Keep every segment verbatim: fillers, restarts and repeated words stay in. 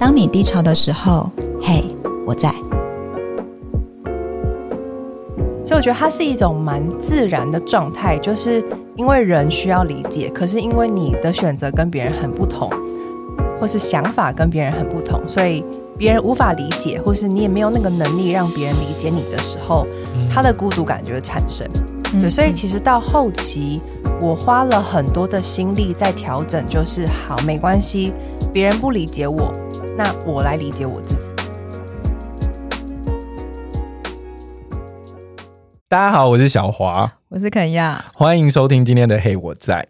当你低潮的时候，嘿，我在。所以我觉得它是一种蛮自然的状态，就是因为人需要理解，可是因为你的选择跟别人很不同，或是想法跟别人很不同，所以别人无法理解，或是你也没有那个能力让别人理解你的时候，他的孤独感就会产生。对，所以其实到后期我花了很多的心力在调整，就是好，没关系，别人不理解我，那我来理解我自己。大家好，我是小华，我是肯亚，欢迎收听今天的《嘿，我在》。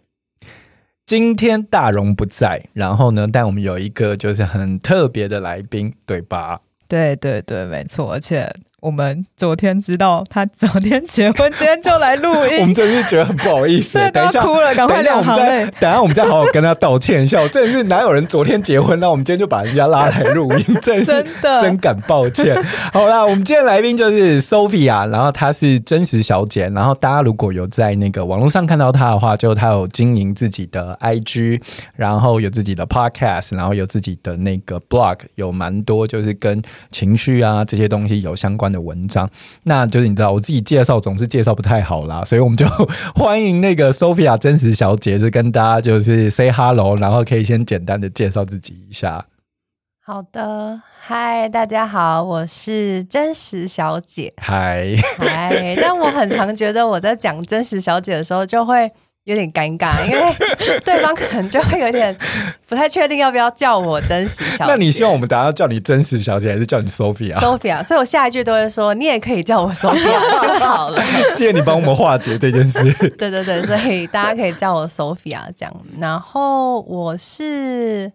今天大容不在，然后呢，但我们有一个就是很特别的来宾，对吧？对对对，没错，而且我们昨天知道他昨天结婚，今天就来录音。我们真是觉得很不好意思，等一下哭了，赶快两行泪。等一下我们再好好跟他道歉一下。我真的是哪有人昨天结婚，那我们今天就把人家拉来录音，真是深感抱歉。好啦，我们今天来宾就是 Sophia， 然后她是真实小姐，然后大家如果有在那个网络上看到她的话，就她有经营自己的 I G， 然后有自己的 podcast， 然后有自己的那个 blog， 有蛮多就是跟情绪啊这些东西有相关的文章。那就是你知道我自己介绍总是介绍不太好啦，所以我们就欢迎那个 Sophia 真实小姐，就跟大家就是 say hello， 然后可以先简单的介绍自己一下。好的，嗨，大家好，我是真实小姐。嗨嗨，但我很常觉得我在讲真实小姐的时候就会有点尴尬，因为对方可能就会有点不太确定要不要叫我真实小姐。那你希望我们大家叫你真实小姐还是叫你 Sophia？ Sophia， 所以我下一句都会说你也可以叫我 Sophia 就好了。谢谢你帮我们化解这件事。对对对，所以大家可以叫我 Sophia 这样。然后我是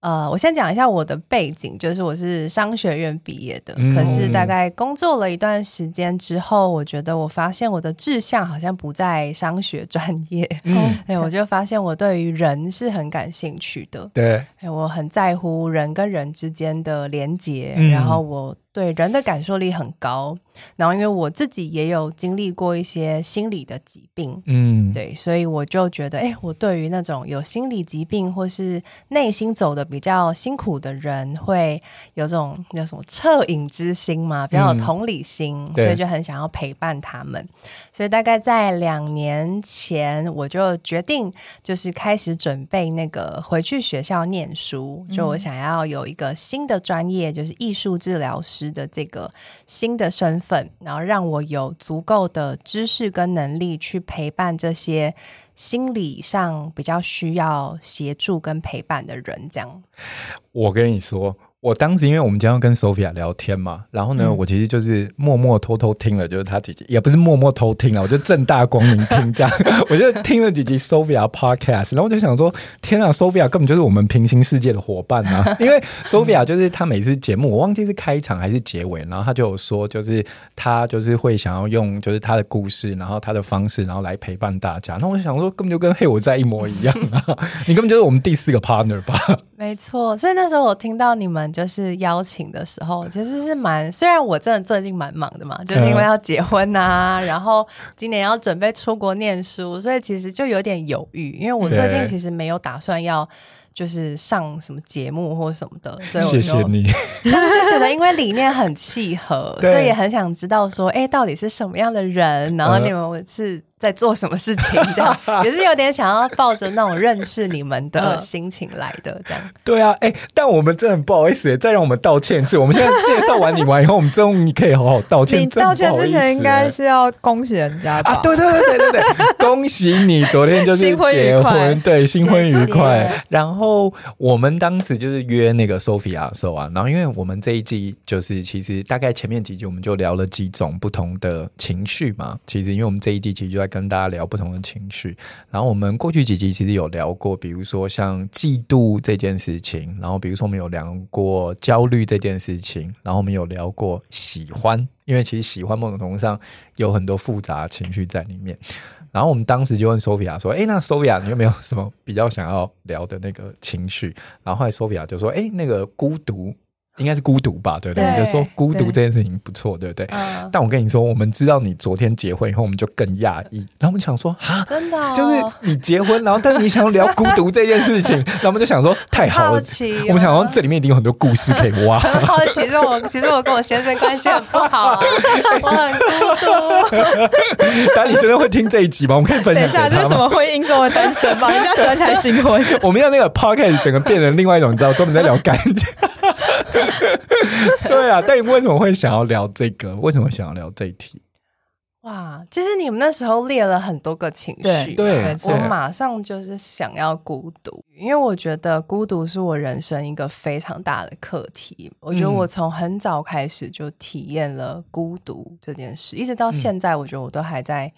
呃，我先讲一下我的背景，就是我是商学院毕业的，嗯，可是大概工作了一段时间之后，我觉得我发现我的志向好像不在商学专业，嗯，对，我就发现我对于人是很感兴趣的，对，我很在乎人跟人之间的连结，嗯，然后我对人的感受力很高，然后因为我自己也有经历过一些心理的疾病，嗯，对，所以我就觉得，哎，我对于那种有心理疾病或是内心走的比较辛苦的人，会有种叫什么恻隐之心嘛，比较有同理心，嗯，所以就很想要陪伴他们。所以大概在两年前，我就决定就是开始准备那个回去学校念书，就我想要有一个新的专业，就是艺术治疗师的这个新的身份，然后让我有足够的知识跟能力去陪伴这些心理上比较需要协助跟陪伴的人这样。我跟你说，我当时因为我们今天要跟 Sophia 聊天嘛，然后呢，嗯，我其实就是默默偷偷听了，就是她姐姐也不是默默偷听了，我就正大光明听这样，我就听了几集 Sophia podcast， 然后我就想说，天啊 ，Sophia 根本就是我们平行世界的伙伴啊！因为 Sophia 就是她每次节目，我忘记是开场还是结尾，然后她就有说，就是她就是会想要用就是她的故事，然后她的方式，然后来陪伴大家。那我想说，根本就跟嘿我在一模一样啊！你根本就是我们第四个 partner 吧？没错，所以那时候我听到你们就是邀请的时候，其实是蛮，虽然我真的最近蛮忙的嘛，就是因为要结婚啊，嗯，然后今年要准备出国念书，所以其实就有点犹豫，因为我最近其实没有打算要就是上什么节目或什么的，所以我就谢谢你，但我就觉得因为理念很契合，所以也很想知道说，哎，到底是什么样的人，然后你们是在做什么事情这样，也是有点想要抱着那种认识你们的心情来的这样。对啊，哎，但我们真的很不好意思，再让我们道歉一次。我们现在介绍完你完以后，我们终于可以好好道歉。你道歉之前应该是要恭喜人家吧？啊，对对对对对，恭喜你，昨天就是结婚，新婚愉快，对，新婚愉快。谢谢。然后我们当时就是约那个 Sophia 的时候啊，然后因为我们这一季就是其实大概前面几集我们就聊了几种不同的情绪嘛，其实因为我们这一季其实就在跟大家聊不同的情绪，然后我们过去几集其实有聊过，比如说像嫉妒这件事情，然后比如说我们有聊过焦虑这件事情，然后我们有聊过喜欢，因为其实喜欢某种程度上有很多复杂的情绪在里面。然后我们当时就问 Sophia 说，哎，那 Sophia 你有没有什么比较想要聊的那个情绪？然后后来 Sophia 就说，哎，那个孤独应该是孤独吧，对不 对, 对？你就说孤独这件事情不错，对不 对, 对、嗯？但我跟你说，我们知道你昨天结婚以后，我们就更讶异。然后我们想说，啊，真的、哦，就是你结婚，然后但你想要聊孤独这件事情，然后我们就想说，太好了，好奇我们想说这里面一定有很多故事可以挖。很好奇，是我其实我跟我先生关系很不好、啊，我很孤独。但你先生会听这一集吗？我们可以分享给他吗？等一下，这是什么婚姻中的单身吗？人家昨天才新婚。我们要那个 podcast 整个变成另外一种，你知道，专门在聊感情。对啊，但你为什么会想要聊这个？为什么想要聊这一题？哇，其实你们那时候列了很多个情绪， 对, 对我马上就是想要孤独，因为我觉得孤独是我人生一个非常大的课题。我觉得我从很早开始就体验了孤独这件事，一直到现在我觉得我都还在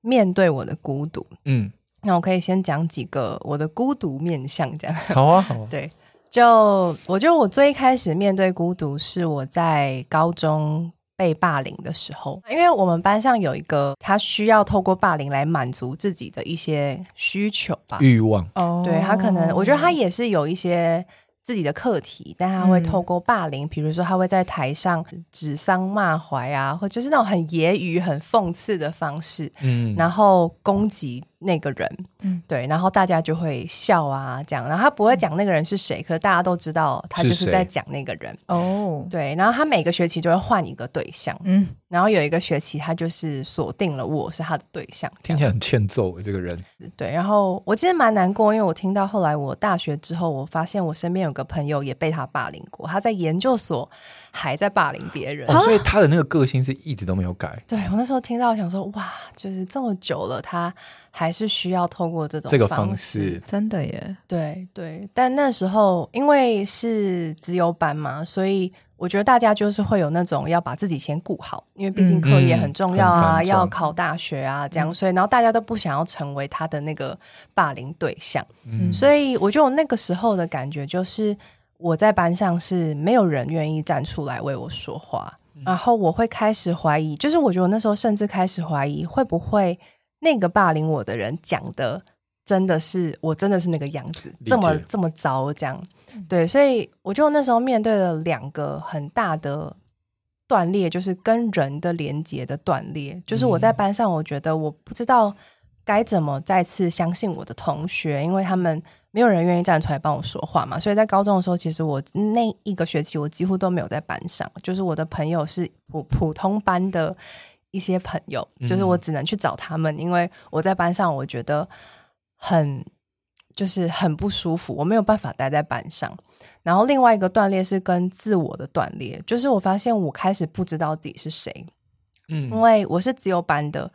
面对我的孤独。嗯，那我可以先讲几个我的孤独面向这样。好啊好啊。对，就我觉得我最开始面对孤独是我在高中被霸凌的时候，因为我们班上有一个他需要透过霸凌来满足自己的一些需求吧，欲望。对，他可能我觉得他也是有一些自己的课题，但他会透过霸凌、嗯、比如说他会在台上指桑骂槐啊，或就是那种很揶揄很讽刺的方式、嗯、然后攻击那个人、嗯、对，然后大家就会笑啊这样，然后他不会讲那个人是谁、嗯、可是大家都知道他就是在讲那个人哦。对，然后他每个学期就会换一个对象、嗯、然后有一个学期他就是锁定了我是他的对象。听起来很欠揍这个人。对，然后我其实蛮难过，因为我听到后来我大学之后我发现我身边有个朋友也被他霸凌过，他在研究所还在霸凌别人、哦、所以他的那个个性是一直都没有改。对，我那时候听到我想说哇，就是这么久了他还是需要透过这种方式，这个方式真的耶。对对，但那时候因为是资优班嘛，所以我觉得大家就是会有那种要把自己先顾好，因为毕竟课业很重要啊、嗯、要考大学啊这样、嗯、所以然后大家都不想要成为他的那个霸凌对象、嗯、所以我觉得我那个时候的感觉就是我在班上是没有人愿意站出来为我说话、嗯、然后我会开始怀疑，就是我觉得我那时候甚至开始怀疑会不会那个霸凌我的人讲的真的是我真的是那个样子，这么这么糟这样。对，所以我就那时候面对了两个很大的断裂，就是跟人的连结的断裂，就是我在班上我觉得我不知道该怎么再次相信我的同学，因为他们没有人愿意站出来帮我说话嘛，所以在高中的时候其实我那一个学期我几乎都没有在班上，就是我的朋友是普普通班的一些朋友，就是我只能去找他们、嗯、因为我在班上我觉得很就是很不舒服，我没有办法待在班上。然后另外一个断裂是跟自我的断裂，就是我发现我开始不知道自己是谁、嗯、因为我是自由班的，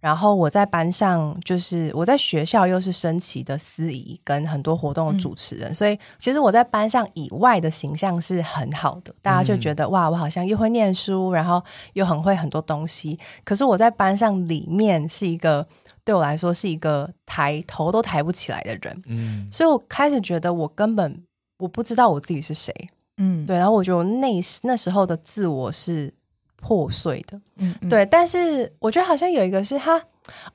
然后我在班上就是我在学校又是升旗的司仪跟很多活动的主持人、嗯、所以其实我在班上以外的形象是很好的，大家就觉得、嗯、哇我好像又会念书然后又很会很多东西，可是我在班上里面是一个对我来说是一个抬头都抬不起来的人、嗯、所以我开始觉得我根本我不知道我自己是谁。嗯，对，然后我觉得 那, 那时候的自我是破碎的。嗯嗯，对，但是我觉得好像有一个是他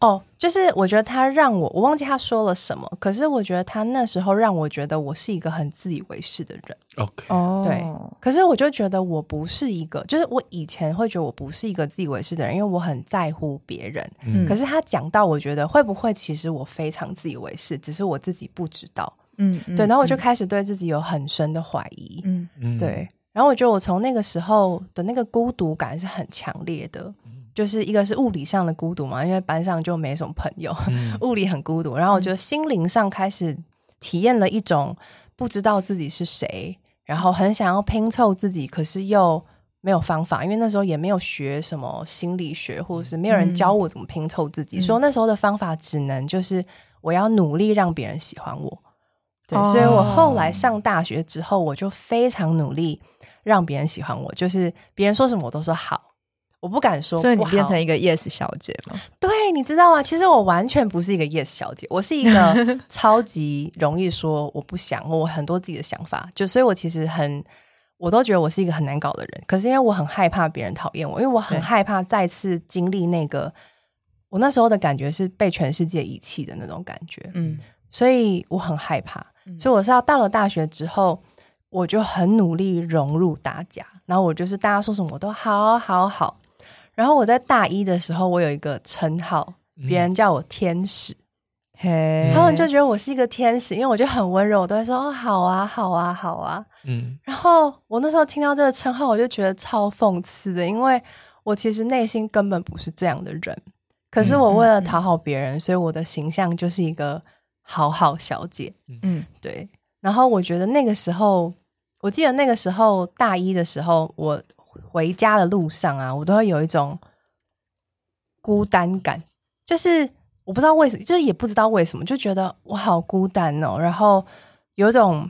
哦，就是我觉得他让我我忘记他说了什么，可是我觉得他那时候让我觉得我是一个很自以为是的人。 OK， 对，可是我就觉得我不是一个，就是我以前会觉得我不是一个自以为是的人，因为我很在乎别人、嗯、可是他讲到我觉得会不会其实我非常自以为是，只是我自己不知道。嗯，对，然后我就开始对自己有很深的怀疑。嗯，对，然后我觉得我从那个时候的那个孤独感是很强烈的，就是一个是物理上的孤独嘛，因为班上就没什么朋友、嗯、物理很孤独，然后我觉得心灵上开始体验了一种不知道自己是谁，然后很想要拼凑自己，可是又没有方法，因为那时候也没有学什么心理学，或者是没有人教我怎么拼凑自己、嗯、所以那时候的方法只能就是我要努力让别人喜欢我。对，所以我后来上大学之后我就非常努力让别人喜欢我，就是别人说什么我都说好，我不敢说不好。所以你变成一个 yes 小姐吗？对，你知道吗？其实我完全不是一个 yes 小姐，我是一个超级容易说我不想我很多自己的想法，就所以我其实很我都觉得我是一个很难搞的人，可是因为我很害怕别人讨厌我，因为我很害怕再次经历那个我那时候的感觉是被全世界遗弃的那种感觉。嗯，所以我很害怕，所以我是要到了大学之后我就很努力融入大家，然后我就是大家说什么我都好好好。然后我在大一的时候我有一个称号，别人叫我天使、嗯、他们就觉得我是一个天使，因为我就很温柔，我都会说哦好啊好啊好啊、嗯、然后我那时候听到这个称号我就觉得超讽刺的，因为我其实内心根本不是这样的人，可是我为了讨好别人、嗯、所以我的形象就是一个好好小姐。嗯，对。然后我觉得那个时候，我记得那个时候大一的时候，我回家的路上啊，我都会有一种孤单感，就是我不知道为什么，就是也不知道为什么，就觉得我好孤单哦，然后有一种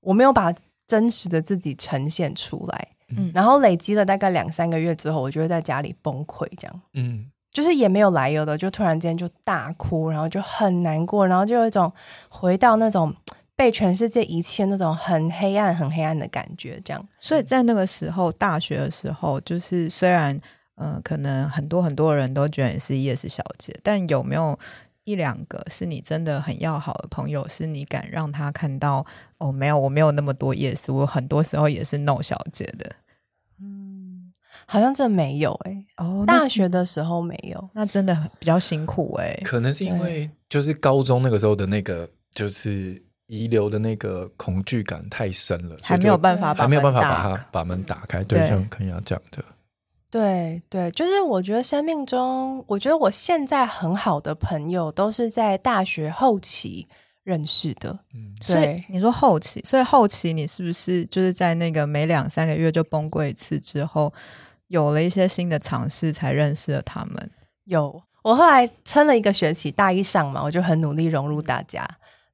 我没有把真实的自己呈现出来。嗯，然后累积了大概两三个月之后，我就会在家里崩溃这样。嗯，就是也没有来由的就突然间就大哭，然后就很难过，然后就有一种回到那种被全世界遗弃的那种很黑暗很黑暗的感觉这样。所以在那个时候大学的时候，就是虽然、呃、可能很多很多人都觉得你是 yes 小姐，但有没有一两个是你真的很要好的朋友，是你敢让他看到哦没有我没有那么多 yes， 我很多时候也是 no 小姐的？好像真的没有欸、哦、大学的时候没有，那真的比较辛苦欸。可能是因为就是高中那个时候的那个就是遗留的那个恐惧感太深了，还没有办法把门打开，把门打开。对，像肯雅讲的，对对，就是我觉得生命中，我觉得我现在很好的朋友都是在大学后期认识的。嗯，所以你说后期，所以后期你是不是就是在那个每两三个月就崩溃一次之后，有了一些新的尝试才认识了他们？有，我后来撑了一个学期，大一上嘛，我就很努力融入大家，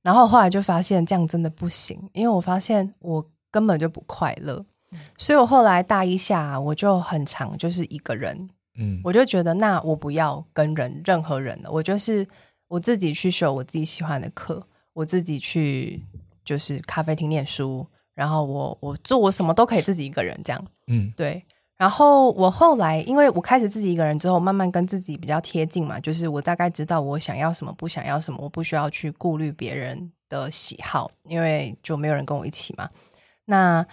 然后后来就发现这样真的不行，因为我发现我根本就不快乐，所以我后来大一下、啊、我就很常就是一个人。嗯，我就觉得那我不要跟人任何人了，我就是我自己去修我自己喜欢的课，我自己去就是咖啡厅念书，然后我我做我什么都可以自己一个人这样。嗯，对。然后我后来因为我开始自己一个人之后，慢慢跟自己比较贴近嘛，就是我大概知道我想要什么不想要什么，我不需要去顾虑别人的喜好，因为就没有人跟我一起嘛。那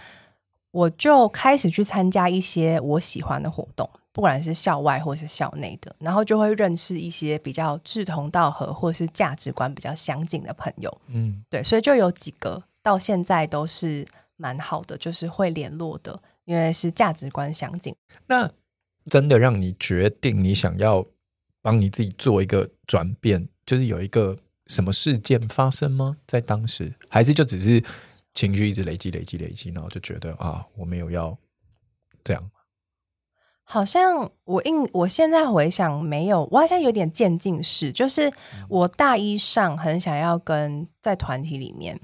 我就开始去参加一些我喜欢的活动，不管是校外或是校内的，然后就会认识一些比较志同道合或是价值观比较相近的朋友。嗯，对，所以就有几个到现在都是蛮好的，就是会联络的，因为是价值观相近。那真的让你决定你想要帮你自己做一个转变，就是有一个什么事件发生吗？在当时，还是就只是情绪一直累积累积累积，然后就觉得啊我没有要这样？好像我应我现在回想没有，我好像有点渐进式，就是我大一上很想要跟在团体里面，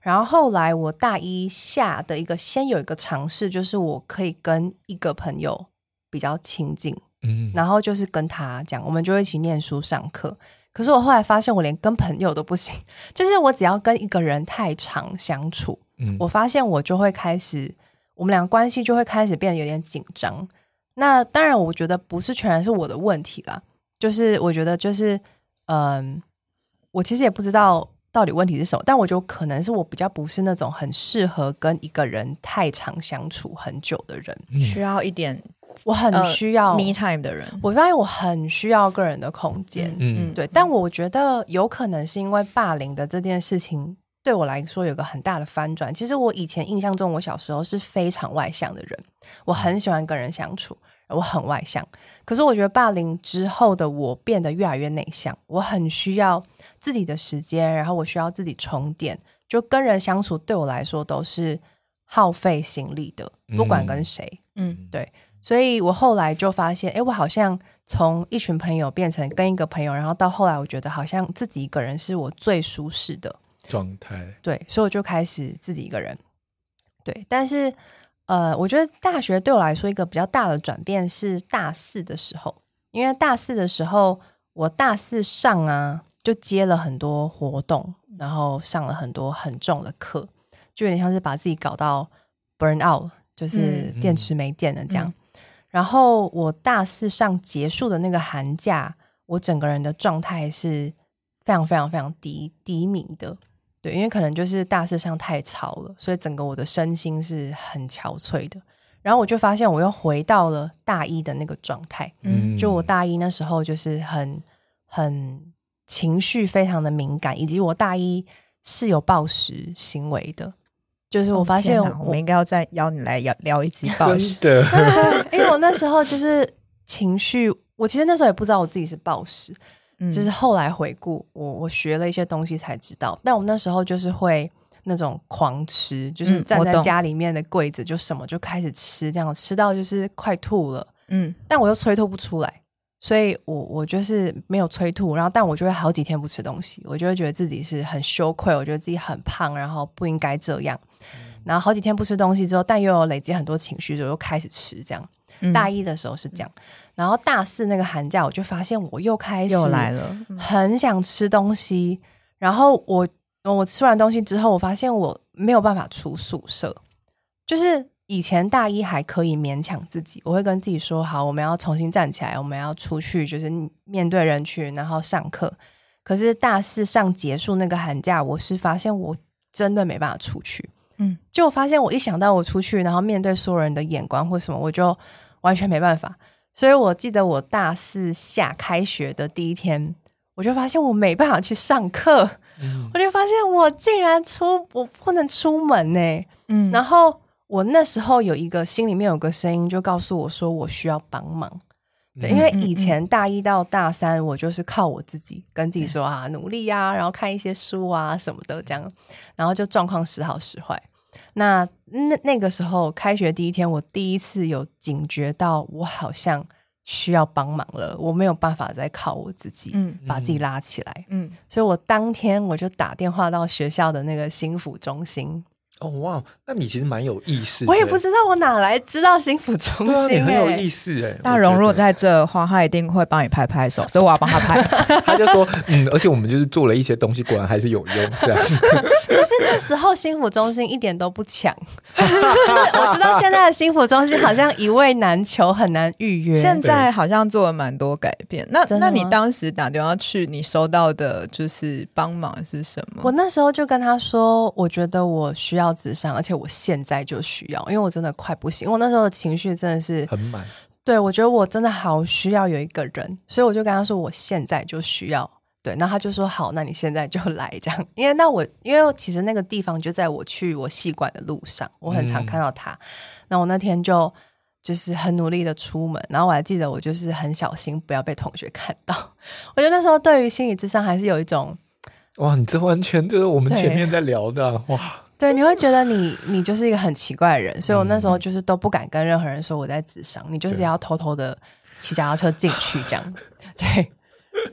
然后后来我大一下的一个先有一个尝试，就是我可以跟一个朋友比较亲近，嗯，然后就是跟他讲，我们就一起念书上课。可是我后来发现我连跟朋友都不行，就是我只要跟一个人太常相处，嗯，我发现我就会开始，我们俩关系就会开始变得有点紧张。那当然我觉得不是全然是我的问题啦，就是我觉得就是嗯、呃，我其实也不知道到底问题是什么，但我觉得可能是我比较不是那种很适合跟一个人太常相处很久的人，嗯，需要一点，我很需要、呃、me time 的人。我发现我很需要个人的空间。嗯，对。嗯，但我觉得有可能是因为霸凌的这件事情对我来说有个很大的翻转。其实我以前印象中我小时候是非常外向的人，我很喜欢跟人相处，我很外向。可是我觉得霸凌之后的我变得越来越内向，我很需要自己的时间，然后我需要自己充电，就跟人相处对我来说都是耗费心力的，不管跟谁。嗯，对。所以我后来就发现哎，我好像从一群朋友变成跟一个朋友，然后到后来我觉得好像自己一个人是我最舒适的状态。对，所以我就开始自己一个人。对，但是呃，我觉得大学对我来说一个比较大的转变是大四的时候，因为大四的时候我大四上啊就接了很多活动，然后上了很多很重的课，就有点像是把自己搞到 burn out， 就是电池没电了这样。嗯嗯，然后我大四上结束的那个寒假，我整个人的状态是非常非常非常低低迷的，对，因为可能就是大致上太吵了，所以整个我的身心是很憔悴的。然后我就发现我又回到了大一的那个状态，嗯，就我大一那时候就是很很情绪非常的敏感，以及我大一是有暴食行为的。就是我发现 我,、哦、我们应该要再邀你来聊一集暴食，真的因为我那时候就是情绪，我其实那时候也不知道我自己是暴食，嗯，就是后来回顾我我学了一些东西才知道。但我们那时候就是会那种狂吃，就是站在家里面的柜子就什么就开始吃，这样吃到就是快吐了，嗯，但我又催吐不出来，所以我我就是没有催吐，然后但我就会好几天不吃东西，我就会觉得自己是很羞愧，我觉得自己很胖，然后不应该这样，然后好几天不吃东西之后，但又有累积很多情绪，就又开始吃这样，嗯，大一的时候是这样。然后大四那个寒假我就发现我又开始又来了，很想吃东西，嗯，然后我我吃完东西之后我发现我没有办法出宿舍，就是以前大一还可以勉强自己，我会跟自己说好，我们要重新站起来，我们要出去，就是面对人群，然后上课。可是大四上结束那个寒假，我是发现我真的没办法出去，嗯，就我发现我一想到我出去，然后面对所有人的眼光或什么，我就完全没办法。所以我记得我大四下开学的第一天，我就发现我没办法去上课，嗯，我就发现我竟然出我不能出门欸，嗯，然后我那时候有一个心里面有个声音就告诉我说我需要帮忙，对，因为以前大一到大三我就是靠我自己跟自己说啊努力啊，然后看一些书啊什么的这样，然后就状况时好时坏。那 那, 那个时候开学第一天我第一次有警觉到我好像需要帮忙了，我没有办法再靠我自己，嗯，把自己拉起来，嗯，所以我当天我就打电话到学校的那个心辅中心。哦哇，那你其实蛮有意识的。我也不知道我哪来知道心辅中心，欸，对啊，你很有意识哎，欸。大荣如果在这的话，他一定会帮你拍拍手，所以我要帮他拍。他就说，嗯，而且我们就是做了一些东西，果然还是有用这样。可是那时候心辅中心一点都不强，就是我知道现在的心辅中心好像一位难求，很难预约。现在好像做了蛮多改变。那那你当时打电话去，你收到的就是帮忙是什么？我那时候就跟他说，我觉得我需要咨商，而且我现在就需要，因为我真的快不行，我那时候的情绪真的是很满，对，我觉得我真的好需要有一个人，所以我就跟他说我现在就需要，对，然后他就说好，那你现在就来这样，因为那我因为其实那个地方就在我去我系馆的路上，我很常看到他，那，嗯，我那天就就是很努力的出门，然后我还记得我就是很小心不要被同学看到，我觉得那时候对于心理咨商还是有一种哇，你这完全就是我们前面在聊的哇。对，你会觉得你你就是一个很奇怪的人，所以我那时候就是都不敢跟任何人说我在諮商，你就是要偷偷的骑脚踏车进去这样，对。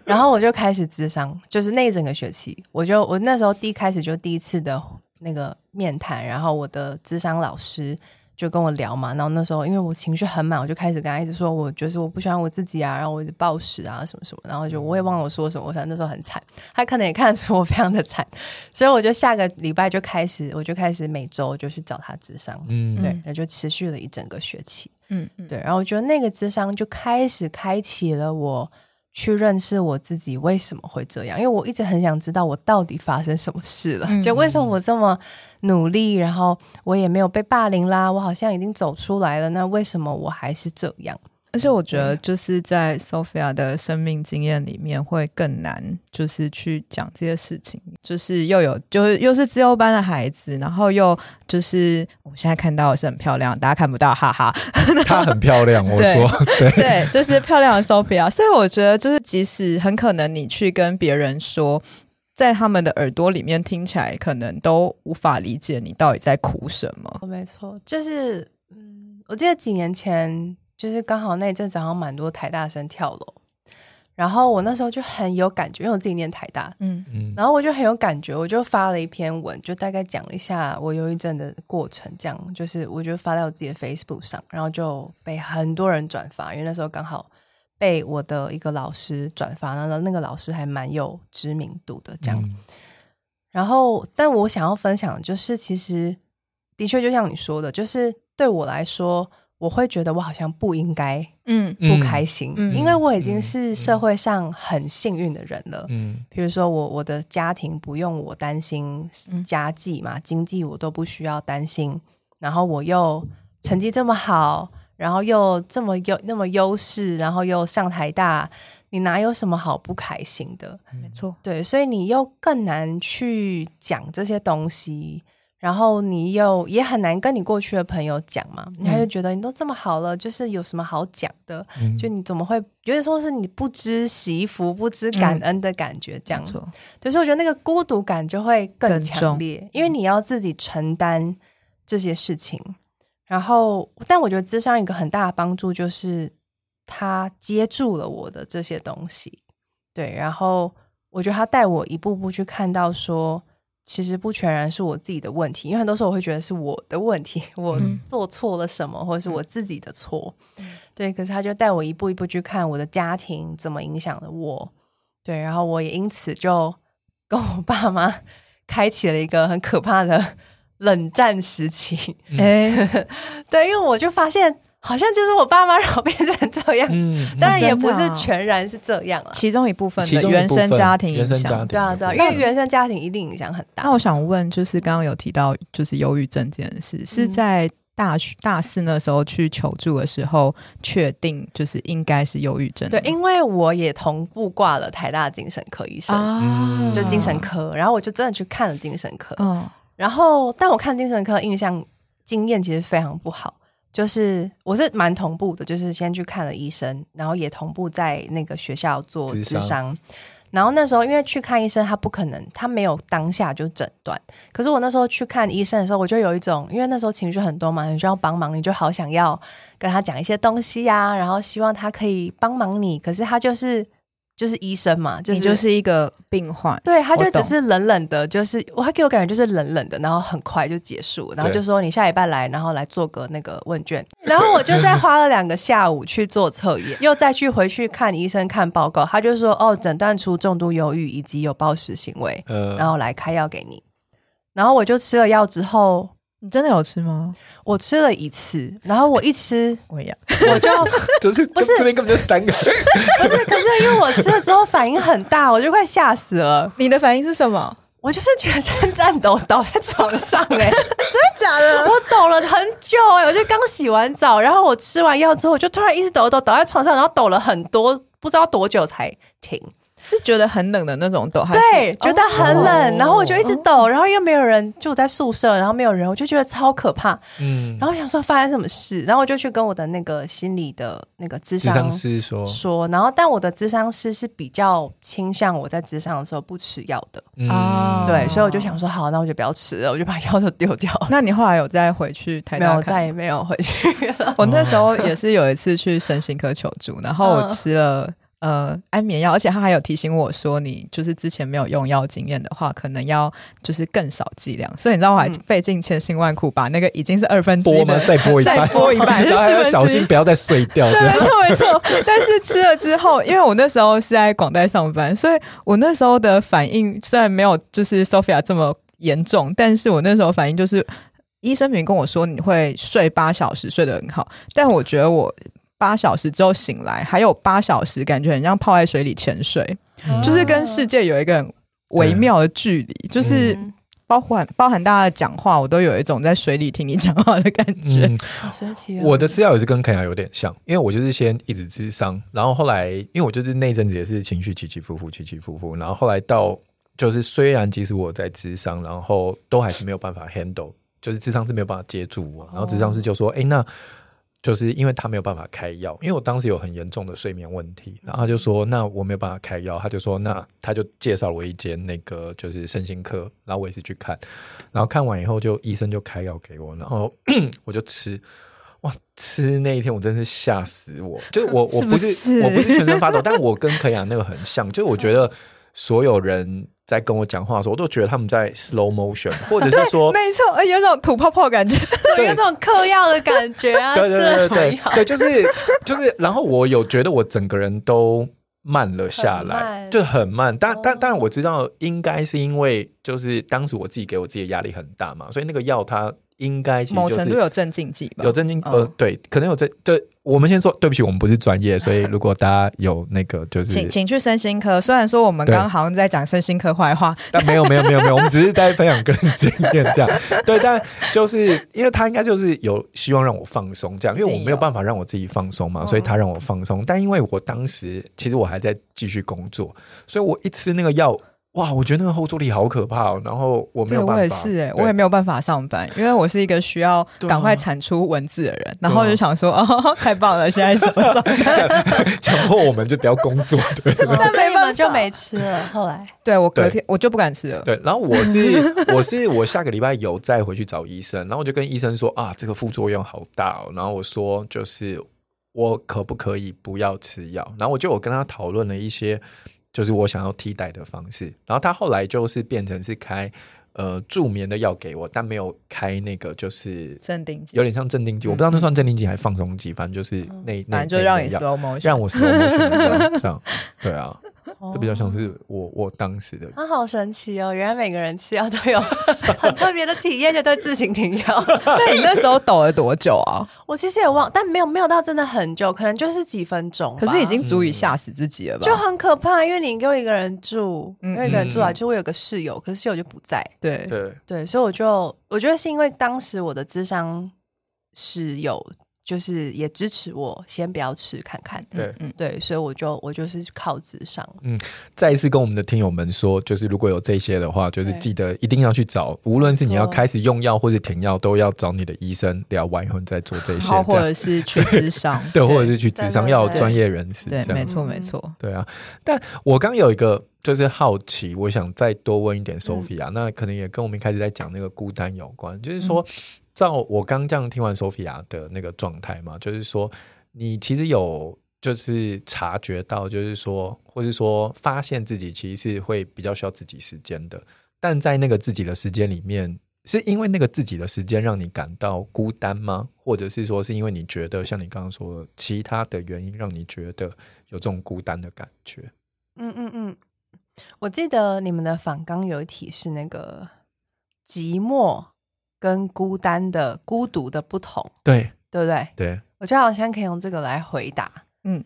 然后我就开始諮商，就是那一整个学期，我就我那时候第一开始就第一次的那个面谈，然后我的諮商老师就跟我聊嘛，然后那时候因为我情绪很满，我就开始跟他一直说我就是我不喜欢我自己啊，然后我一直暴食啊什么什么，然后就我也忘了我说什么，我反正那时候很惨，他可能也看得出我非常的惨，所以我就下个礼拜就开始我就开始每周就去找他咨商，嗯，对，然后就持续了一整个学期，嗯，对，然后我觉得那个咨商就开始开启了我去认识我自己为什么会这样，因为我一直很想知道我到底发生什么事了，嗯，就为什么我这么努力，然后我也没有被霸凌啦，我好像已经走出来了，那为什么我还是这样。而且我觉得就是在 Sophia 的生命经验里面会更难就是去讲这些事情，就是又有就是又是自由班的孩子，然后又就是我现在看到是很漂亮，大家看不到哈哈，她很漂亮我说对 对, 对，就是漂亮的 Sophia。 所以我觉得就是即使很可能你去跟别人说，在他们的耳朵里面听起来可能都无法理解你到底在哭什么。没错，就是嗯，我记得几年前就是刚好那一阵子好像蛮多台大生跳楼，然后我那时候就很有感觉，因为我自己念台大，嗯嗯，然后我就很有感觉，我就发了一篇文，就大概讲了一下我忧郁症的过程，这样就是我就发在我自己的 Facebook 上，然后就被很多人转发，因为那时候刚好被我的一个老师转发，然后那个老师还蛮有知名度的这样，嗯，然后但我想要分享的就是其实的确就像你说的，就是对我来说我会觉得我好像不应该嗯不开心、嗯、因为我已经是社会上很幸运的人了，嗯，比如说我我的家庭不用我担心家计嘛、嗯、经济我都不需要担心，然后我又成绩这么好，然后又这么优那么优势，然后又上台大，你哪有什么好不开心的？没错，对，所以你又更难去讲这些东西，然后你又也很难跟你过去的朋友讲嘛，嗯、他就觉得你都这么好了，就是有什么好讲的？嗯、就你怎么会觉得说是你不知惜福、不知感恩的感觉？这样，嗯、对，所以我觉得那个孤独感就会更强烈，因为你要自己承担这些事情。然后，但我觉得諮商一个很大的帮助就是。他接住了我的这些东西，对，然后我觉得他带我一步步去看到说其实不全然是我自己的问题，因为很多时候我会觉得是我的问题，我做错了什么、嗯、或者是我自己的错、嗯、对，可是他就带我一步一步去看我的家庭怎么影响了我，对，然后我也因此就跟我爸妈开启了一个很可怕的冷战时期、嗯、对，因为我就发现好像就是我爸妈让我变成这样、嗯、当然也不是全然是这样、啊啊、其中一部分的原生家庭影响，对啊对啊，因为原生家庭一定影响很大。那我想问就是刚刚有提到就是忧郁症这件事、嗯、是在大学大四那时候去求助的时候确定就是应该是忧郁症？对，因为我也同步挂了台大精神科医生、啊、就精神科，然后我就真的去看了精神科、嗯、然后但我看精神科印象经验其实非常不好，就是我是蛮同步的，就是先去看了医生，然后也同步在那个学校做諮商。然后那时候因为去看医生他不可能他没有当下就诊断，可是我那时候去看医生的时候我就有一种，因为那时候情绪很多嘛，你需要帮忙，你就好想要跟他讲一些东西啊，然后希望他可以帮忙你，可是他就是就是医生嘛、就是、你就是一个病患，对，他就只是冷冷的，就是他给我感觉就是冷冷的，然后很快就结束，然后就说你下礼拜来，然后来做个那个问卷，然后我就再花了两个下午去做测验又再去回去看医生看报告，他就说哦诊断出重度忧郁以及有暴食行为、呃、然后来开药给你，然后我就吃了药之后。你真的有吃吗？我吃了一次，然后我一吃我也我就就是不是这边根本就三个不是，可是因为我吃了之后反应很大，我就快吓死了。你的反应是什么？我就是全身颤抖倒在床上、欸、真的假的？我抖了很久、欸、我就刚洗完澡，然后我吃完药之后我就突然一直抖抖倒在床上，然后抖了很多不知道多久才停。是觉得很冷的那种抖？对，觉得很冷、哦、然后我就一直抖、哦、然后又没有人，就我在宿舍然后没有人，我就觉得超可怕，嗯，然后想说发生什么事，然后我就去跟我的那个心理的那个咨商，咨商师说说然后但我的咨商师是比较倾向我在咨商的时候不吃药的，嗯，对，所以我就想说好，那我就不要吃了，我就把药都丢掉了。那你后来有再回去台大看？没有，再也没有回去了。我那时候也是有一次去身心科求助，然后我吃了、嗯呃，安眠药，而且他还有提醒我说，你就是之前没有用药经验的话，可能要就是更少剂量。所以你知道，我还费尽千辛万苦把那个已经是二分之一的再拨一半，再拨一半，然后还要小心不要再碎掉。对，没错没错。但是吃了之后，因为我那时候是在广代上班，所以我那时候的反应虽然没有就是 Sophia 这么严重，但是我那时候反应就是，医生明明跟我说你会睡八小时，睡得很好，但我觉得我。八小时之后醒来，还有八小时感觉很像泡在水里潜水、嗯、就是跟世界有一个很微妙的距离、嗯、就是包含包含大家的讲话，我都有一种在水里听你讲话的感觉、嗯、好神奇、哦、我的吃药也是跟凯雅有点像，因为我就是先一直咨商，然后后来因为我就是那阵子也是情绪起起伏伏起起伏伏，然后后来到就是虽然即使我在咨商，然后都还是没有办法 handle， 就是咨商是没有办法接住我，然后咨商是就说哎、哦欸、那就是因为他没有办法开药，因为我当时有很严重的睡眠问题，然后他就说那我没有办法开药，他就说那他就介绍了我一间那个就是身心科，然后我也是去看，然后看完以后就医生就开药给我，然后我就吃，哇，吃那一天我真是吓死我，就我我不 是, 是, 不是我不是全身发抖但我跟可雅那个很像，就我觉得所有人在跟我讲话的时候，我都觉得他们在 slow motion， 或者是说，没错，有种吐泡泡感觉，有种嗑药的感觉啊，对对对对，对，就是就是，然后我有觉得我整个人都慢了下来，很就很慢。但但当然我知道，应该是因为就是当时我自己给我自己的压力很大嘛，所以那个药它应该其实就是某程度有镇静剂吧，有镇静、哦、呃，对，可能有镇，对，我们先说，对不起，我们不是专业，所以如果大家有那个就是请请去身心科。虽然说我们刚刚好像在讲身心科坏话，但没有没有没有没有，我们只是在分享个人经验这样。对，但就是因为他应该就是有希望让我放松这样，因为我没有办法让我自己放松嘛，所以他让我放松、嗯。但因为我当时其实我还在继续工作，所以我一吃那个药。哇，我觉得那个后坐力好可怕哦！然后我没有办法，我也是哎、欸，我也没有办法上班，因为我是一个需要赶快产出文字的人。啊、然后就想说，啊、哦，太棒了，现在什么状态？强迫我们就不要工作，对不对？那所以我们就没吃了。后来，对我隔天我就不敢吃了。对，然后我是我是我下个礼拜有再回去找医生，然后我就跟医生说啊，这个副作用好大哦。然后我说就是我可不可以不要吃药？然后我就我跟他讨论了一些。就是我想要替代的方式，然后他后来就是变成是开呃助眠的药给我，但没有开那个就是镇定剂，有点像镇定剂、嗯，我不知道那算镇定剂还是放松剂，反正就是那、嗯、那反正就让你 slow motion， 让我 slow motion 这样，对啊。这比较像是我、哦、我当时的啊，好神奇哦！原来每个人吃药都有很特别的体验，就对自行停药。那你那时候抖了多久啊？我其实也忘，但没有没有到真的很久，可能就是几分钟。可是已经足以吓死自己了吧？嗯、就很可怕，因为你跟我一个人住，因为一个人住啊，就我有个室友，可是室友就不在。对对对，所以我就我觉得是因为当时我的諮商室友。就是也支持我先不要吃看看，对、嗯、对，所以我就我就是靠智商。嗯，再一次跟我们的听友们说，就是如果有这些的话，就是记得一定要去找，无论是你要开始用药或是停药，都要找你的医生聊完以后你再做这些，或者是去智商，对，或者是去智商，要有专业人士，对，没错没错，对啊。但我刚有一个就是好奇，我想再多问一点 Sophia、嗯、那可能也跟我们一开始在讲那个孤单有关，就是说。嗯，照我刚这样听完 Sophia 的那个状态嘛，就是说你其实有就是察觉到，就是说或是说发现自己其实是会比较需要自己时间的，但在那个自己的时间里面，是因为那个自己的时间让你感到孤单吗？或者是说是因为你觉得像你刚刚说其他的原因让你觉得有这种孤单的感觉？嗯嗯嗯，我记得你们的访纲有一题是那个寂寞跟孤单的孤独的不同，对对不对？对，我觉得好像可以用这个来回答。嗯，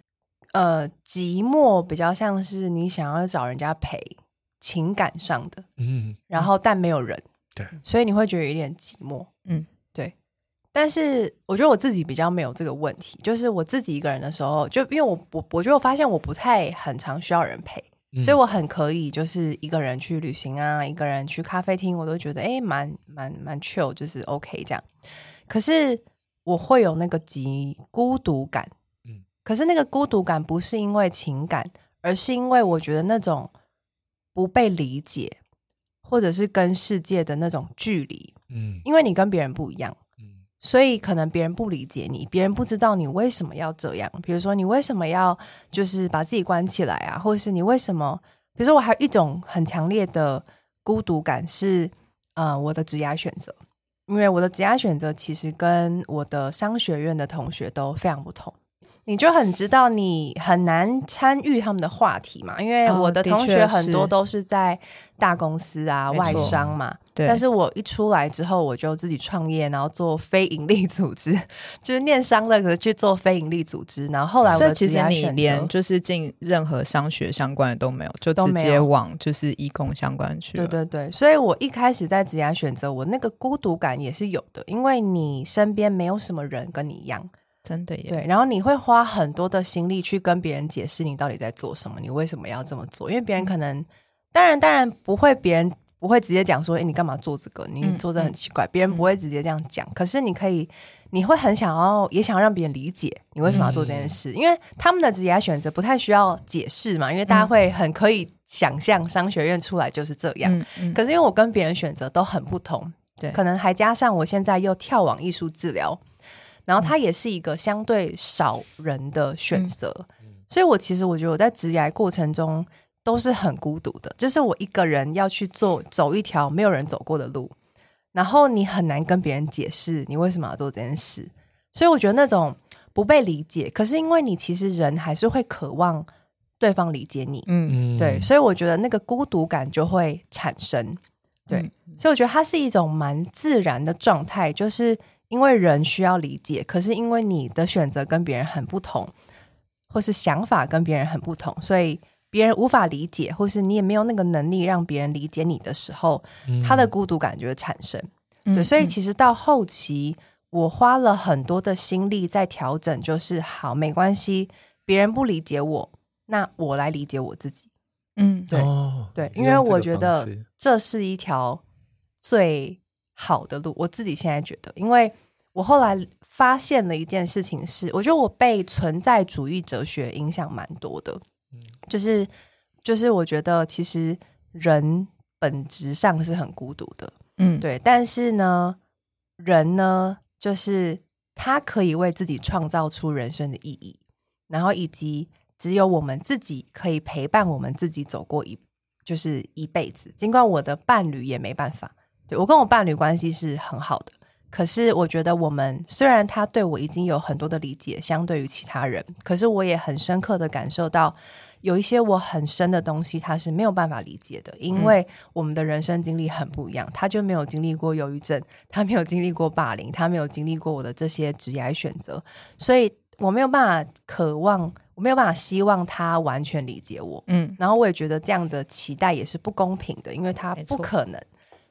呃，寂寞比较像是你想要找人家陪，情感上的，嗯，然后但没有人，对，所以你会觉得有点寂寞，嗯，对。但是我觉得我自己比较没有这个问题，就是我自己一个人的时候，就因为我我我觉得我发现我不太很常需要人陪。所以我很可以就是一个人去旅行啊，一个人去咖啡厅，我都觉得哎，蛮蛮蛮 chill， 就是 OK 这样。可是我会有那个极孤独感，嗯，可是那个孤独感不是因为情感，而是因为我觉得那种不被理解，或者是跟世界的那种距离，嗯，因为你跟别人不一样，嗯，所以可能别人不理解你，别人不知道你为什么要这样，比如说你为什么要就是把自己关起来啊，或者是你为什么，比如说我还有一种很强烈的孤独感是呃我的职业选择，因为我的职业选择其实跟我的商学院的同学都非常不同，你就很知道你很难参与他们的话题嘛，因为我的同学很多都是在大公司啊、哦、外商嘛，对，但是我一出来之后我就自己创业，然后做非营利组织，就是念商的可是去做非营利组织，然后后来我的职业选择，所以其实你连就是进任何商学相关的都没有，就直接往就是医工相关去了，对对对，所以我一开始在职业选择我那个孤独感也是有的，因为你身边没有什么人跟你一样，真的耶，对，然后你会花很多的心力去跟别人解释你到底在做什么，你为什么要这么做，因为别人可能当然当然不会，别人不会直接讲说、欸、你干嘛做这个，你做这很奇怪、嗯、别人不会直接这样讲、嗯、可是你可以你会很想要，也想要让别人理解你为什么要做这件事、嗯、因为他们的职业选择不太需要解释嘛，因为大家会很可以想象商学院出来就是这样、嗯嗯、可是因为我跟别人选择都很不同，对，可能还加上我现在又跳往艺术治疗，然后它也是一个相对少人的选择、嗯、所以我其实我觉得我在职涯过程中都是很孤独的，就是我一个人要去做走一条没有人走过的路，然后你很难跟别人解释你为什么要做这件事，所以我觉得那种不被理解，可是因为你其实人还是会渴望对方理解你，嗯，对，所以我觉得那个孤独感就会产生，对、嗯、所以我觉得它是一种蛮自然的状态，就是因为人需要理解，可是因为你的选择跟别人很不同，或是想法跟别人很不同，所以别人无法理解，或是你也没有那个能力让别人理解你的时候，他的孤独感就会产生、嗯、对，所以其实到后期我花了很多的心力在调整，就是好，没关系，别人不理解我，那我来理解我自己。嗯，对、哦、对，因为我觉得这是一条最好的路，我自己现在觉得，因为我后来发现了一件事情是，我觉得我被存在主义哲学影响蛮多的，就是就是我觉得其实人本质上是很孤独的，嗯，对，但是呢，人呢，就是他可以为自己创造出人生的意义，然后以及只有我们自己可以陪伴我们自己走过一就是一辈子。尽管我的伴侣也没办法，对，我跟我伴侣关系是很好的，可是我觉得我们虽然他对我已经有很多的理解，相对于其他人，可是我也很深刻的感受到有一些我很深的东西他是没有办法理解的，因为我们的人生经历很不一样，他就没有经历过忧郁症，他没有经历过霸凌，他没有经历过我的这些职业选择，所以我没有办法渴望，我没有办法希望他完全理解我，嗯，然后我也觉得这样的期待也是不公平的，因为他不可能，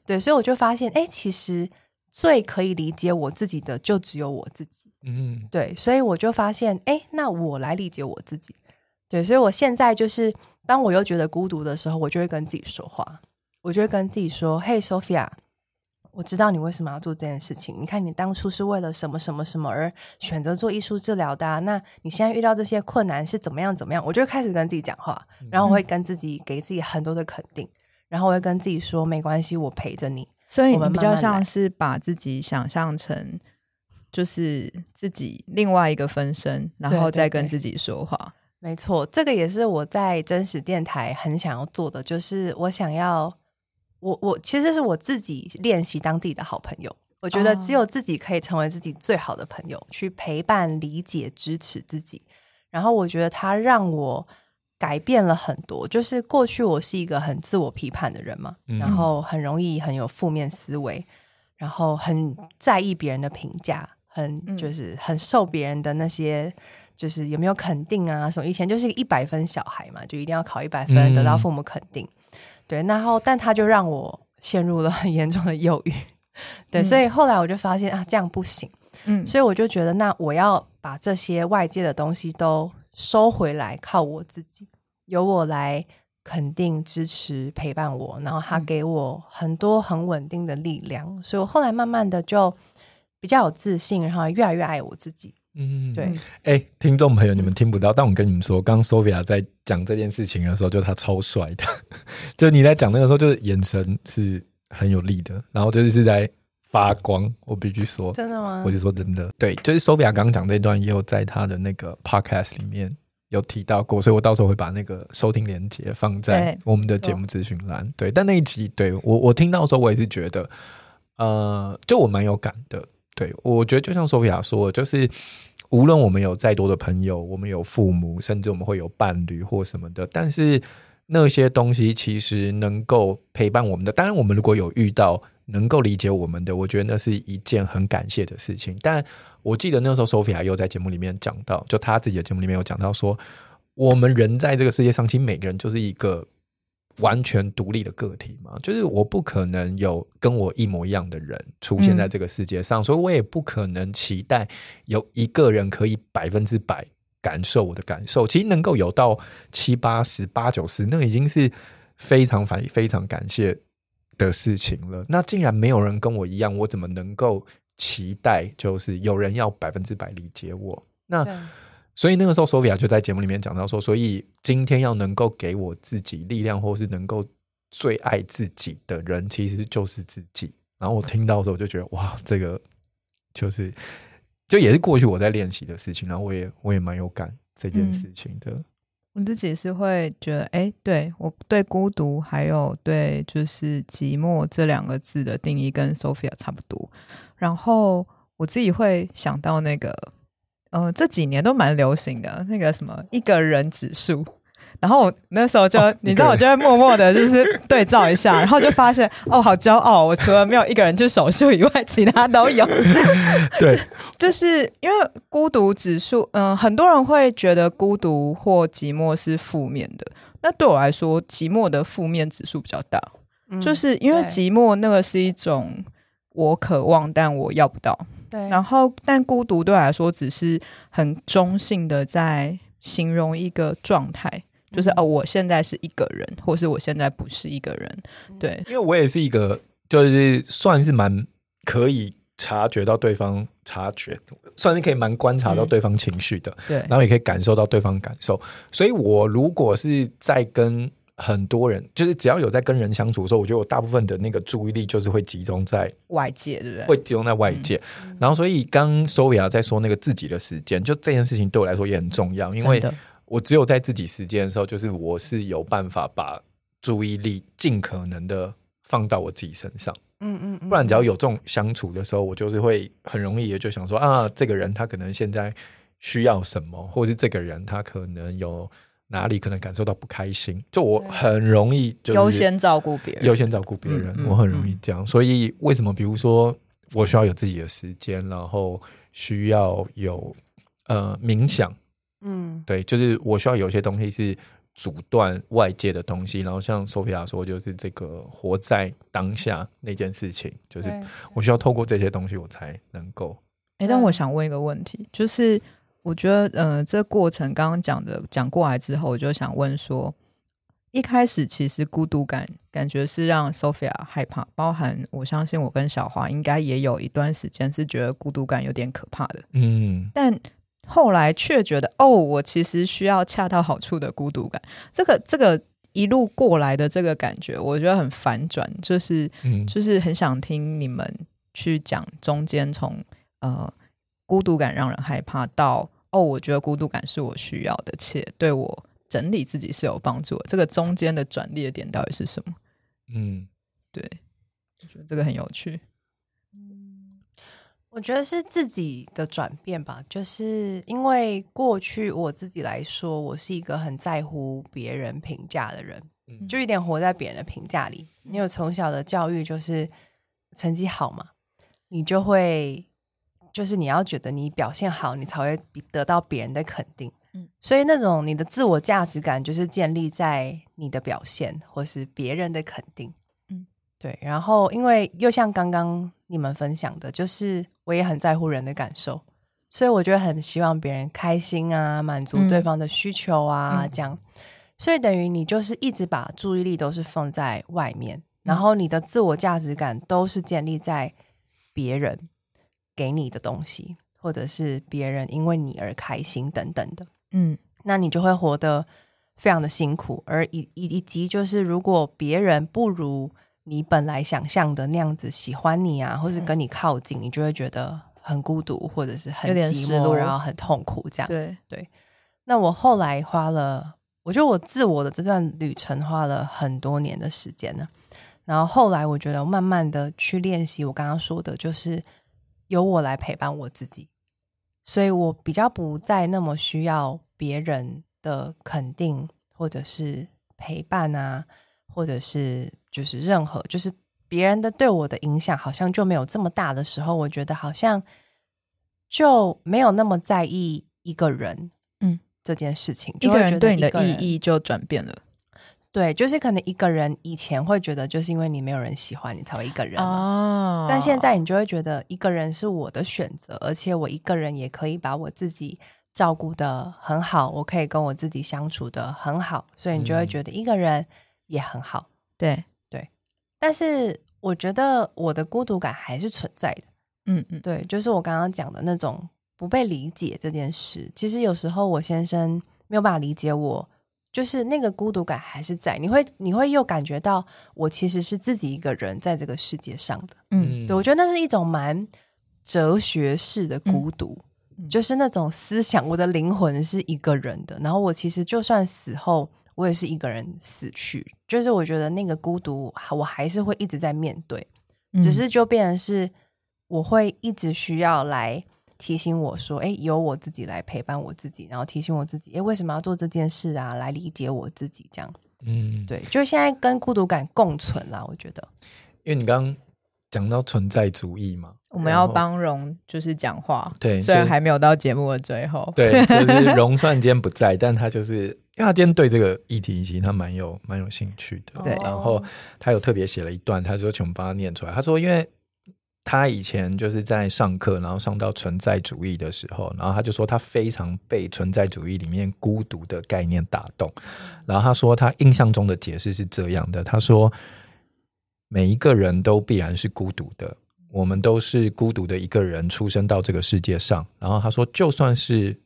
对，所以我就发现哎，其实最可以理解我自己的就只有我自己，嗯，对，所以我就发现哎，那我来理解我自己，对，所以我现在就是当我又觉得孤独的时候，我就会跟自己说话，我就会跟自己说，嘿 Sophia， 我知道你为什么要做这件事情，你看你当初是为了什么什么什么而选择做艺术治疗的、啊、那你现在遇到这些困难是怎么样怎么样，我就会开始跟自己讲话，然后我会跟自己给自己很多的肯定，然后我会跟自己说没关系，我陪着你。所以你比较像是把自己想象成就是自己另外一个分身，然后再跟自己说话。对对对，没错，这个也是我在真实电台很想要做的，就是我想要我我其实是我自己练习当自己的好朋友，我觉得只有自己可以成为自己最好的朋友、哦、去陪伴理解支持自己，然后我觉得它让我改变了很多，就是过去我是一个很自我批判的人嘛，嗯、然后很容易很有负面思维，然后很在意别人的评价，很就是很受别人的那些就是有没有肯定啊什么，以前就是一个一百分小孩嘛，就一定要考一百分、嗯、得到父母肯定，对，然后但他就让我陷入了很严重的忧郁，对、嗯、所以后来我就发现啊这样不行，嗯，所以我就觉得那我要把这些外界的东西都收回来，靠我自己，由我来肯定支持陪伴我，然后他给我很多很稳定的力量、嗯、所以我后来慢慢的就比较有自信，然后越来越爱我自己。嗯，对，哎、欸，听众朋友你们听不到，但我跟你们说，刚 Sophia 在讲这件事情的时候，就她超帅的就你在讲那个时候就是眼神是很有力的，然后就是是在发光，我必须说。真的吗？我就说真的。对，就是 Sophia 刚刚讲这段也有在她的那个 podcast 里面有提到过，所以我到时候会把那个收听连结放在我们的节目资讯栏。对，但那一集对我我听到的时候我也是觉得呃，就我蛮有感的。对，我觉得就像 Sophia 说的，就是无论我们有再多的朋友，我们有父母，甚至我们会有伴侣或什么的，但是那些东西其实能够陪伴我们的，当然我们如果有遇到能够理解我们的，我觉得那是一件很感谢的事情。但我记得那时候 Sophia 又在节目里面讲到，就她自己的节目里面有讲到说，我们人在这个世界上其实每个人就是一个完全独立的个体嘛，就是我不可能有跟我一模一样的人出现在这个世界上、嗯、所以我也不可能期待有一个人可以百分之百感受我的感受，其实能够有到七八十八九十，那已经是非常非常感谢的事情了。那既然没有人跟我一样，我怎么能够期待就是有人要百分之百理解我？那所以那个时候 Sophia 就在节目里面讲到说，所以今天要能够给我自己力量，或是能够最爱自己的人其实就是自己。然后我听到的时候我就觉得哇，这个就是就也是过去我在练习的事情，然后我也我也蛮有感这件事情的、嗯、我自己是会觉得哎，对，我对孤独还有对就是寂寞这两个字的定义跟 Sophia 差不多。然后我自己会想到那个呃，这几年都蛮流行的那个什么一个人指数，然后我那时候就、哦、你知道我就会默默的就是对照一下然后就发现哦好骄傲，我除了没有一个人去手术以外其他都有对就，就是因为孤独指数嗯、呃，很多人会觉得孤独或寂寞是负面的，那对我来说寂寞的负面指数比较大、嗯、就是因为寂寞那个是一种我渴望但我要不到，对，然后但孤独对我来说只是很中性的在形容一个状态，就是、嗯、哦，我现在是一个人或是我现在不是一个人、嗯、对，因为我也是一个就是算是蛮可以察觉到对方察觉算是可以蛮观察到对方情绪的、嗯、对，然后也可以感受到对方感受，所以我如果是在跟很多人就是只要有在跟人相处的时候，我觉得我大部分的那个注意力就是会集中在外界，对不对？会集中在外界、嗯、然后所以刚 Sophia 在说那个自己的时间，就这件事情对我来说也很重要，因为我只有在自己时间的时候，就是我是有办法把注意力尽可能的放到我自己身上，嗯嗯嗯，不然只要有这种相处的时候，我就是会很容易也就想说啊，这个人他可能现在需要什么，或是这个人他可能有哪里可能感受到不开心，就我很容易就是优先照顾别人，优先照顾别人、嗯、我很容易这样、嗯、所以为什么比如说我需要有自己的时间，然后需要有呃冥想，嗯，对，就是我需要有些东西是阻断外界的东西，然后像 Sophia 说就是这个活在当下那件事情，就是我需要透过这些东西我才能够、欸、但我想问一个问题，就是我觉得呃，这过程刚刚讲的讲过来之后，我就想问说，一开始其实孤独感感觉是让 Sophia 害怕，包含我相信我跟小华应该也有一段时间是觉得孤独感有点可怕的，嗯，但后来却觉得哦，我其实需要恰到好处的孤独感，这个这个一路过来的这个感觉，我觉得很反转，就是、嗯、就是很想听你们去讲中间从呃孤独感让人害怕到哦，我觉得孤独感是我需要的且对我整理自己是有帮助的，这个中间的转捩点到底是什么？嗯，对，我觉得这个很有趣。嗯，我觉得是自己的转变吧，就是因为过去我自己来说我是一个很在乎别人评价的人、嗯、就有点活在别人的评价里，因为我从小的教育就是成绩好嘛，你就会就是你要觉得你表现好你才会得到别人的肯定、嗯、所以那种你的自我价值感就是建立在你的表现或是别人的肯定、嗯、对，然后因为又像刚刚你们分享的，就是我也很在乎人的感受，所以我就很希望别人开心啊，满足对方的需求啊、嗯、这样，所以等于你就是一直把注意力都是放在外面、嗯、然后你的自我价值感都是建立在别人给你的东西，或者是别人因为你而开心等等的，嗯，那你就会活得非常的辛苦，而以以及就是如果别人不如你本来想象的那样子喜欢你啊，或是跟你靠近、嗯、你就会觉得很孤独或者是很寂寞，然后很痛苦这样，对对。那我后来花了，我觉得我自我的这段旅程花了很多年的时间呢、啊，然后后来我觉得慢慢的去练习我刚刚说的，就是由我来陪伴我自己，所以我比较不再那么需要别人的肯定或者是陪伴啊，或者是就是任何就是别人的对我的影响好像就没有这么大的时候，我觉得好像就没有那么在意一个人嗯这件事情、嗯、就会觉得一个人对你的意义就转变了，对，就是可能一个人以前会觉得就是因为你没有人喜欢你才会一个人嘛、oh. 但现在你就会觉得一个人是我的选择，而且我一个人也可以把我自己照顾得很好，我可以跟我自己相处得很好，所以你就会觉得一个人也很好、嗯、对对，但是我觉得我的孤独感还是存在的，嗯嗯，对，就是我刚刚讲的那种不被理解这件事，其实有时候我先生没有办法理解我，就是那个孤独感还是在，你会你会又感觉到我其实是自己一个人在这个世界上的，嗯，对，我觉得那是一种蛮哲学式的孤独、嗯、就是那种思想我的灵魂是一个人的，然后我其实就算死后我也是一个人死去，就是我觉得那个孤独我还是会一直在面对，只是就变成是我会一直需要来提醒我说，哎，由我自己来陪伴我自己，然后提醒我自己，哎，为什么要做这件事啊？来理解我自己，这样。嗯，对，就是现在跟孤独感共存啦，我觉得。因为你刚刚讲到存在主义嘛，我们要帮蓉就是讲话，对，虽然还没有到节目的最后，对，就是蓉虽然今天不在，但他就是。因为他今天对这个议题其实他蛮有蛮有兴趣的，对。然后他有特别写了一段，他说请我们帮他念出来。他说因为他以前就是在上课，然后上到存在主义的时候，然后他就说他非常被存在主义里面孤独的概念打动。然后他说他印象中的解释是这样的，他说每一个人都必然是孤独的，我们都是孤独的一个人出生到这个世界上。然后他说就算是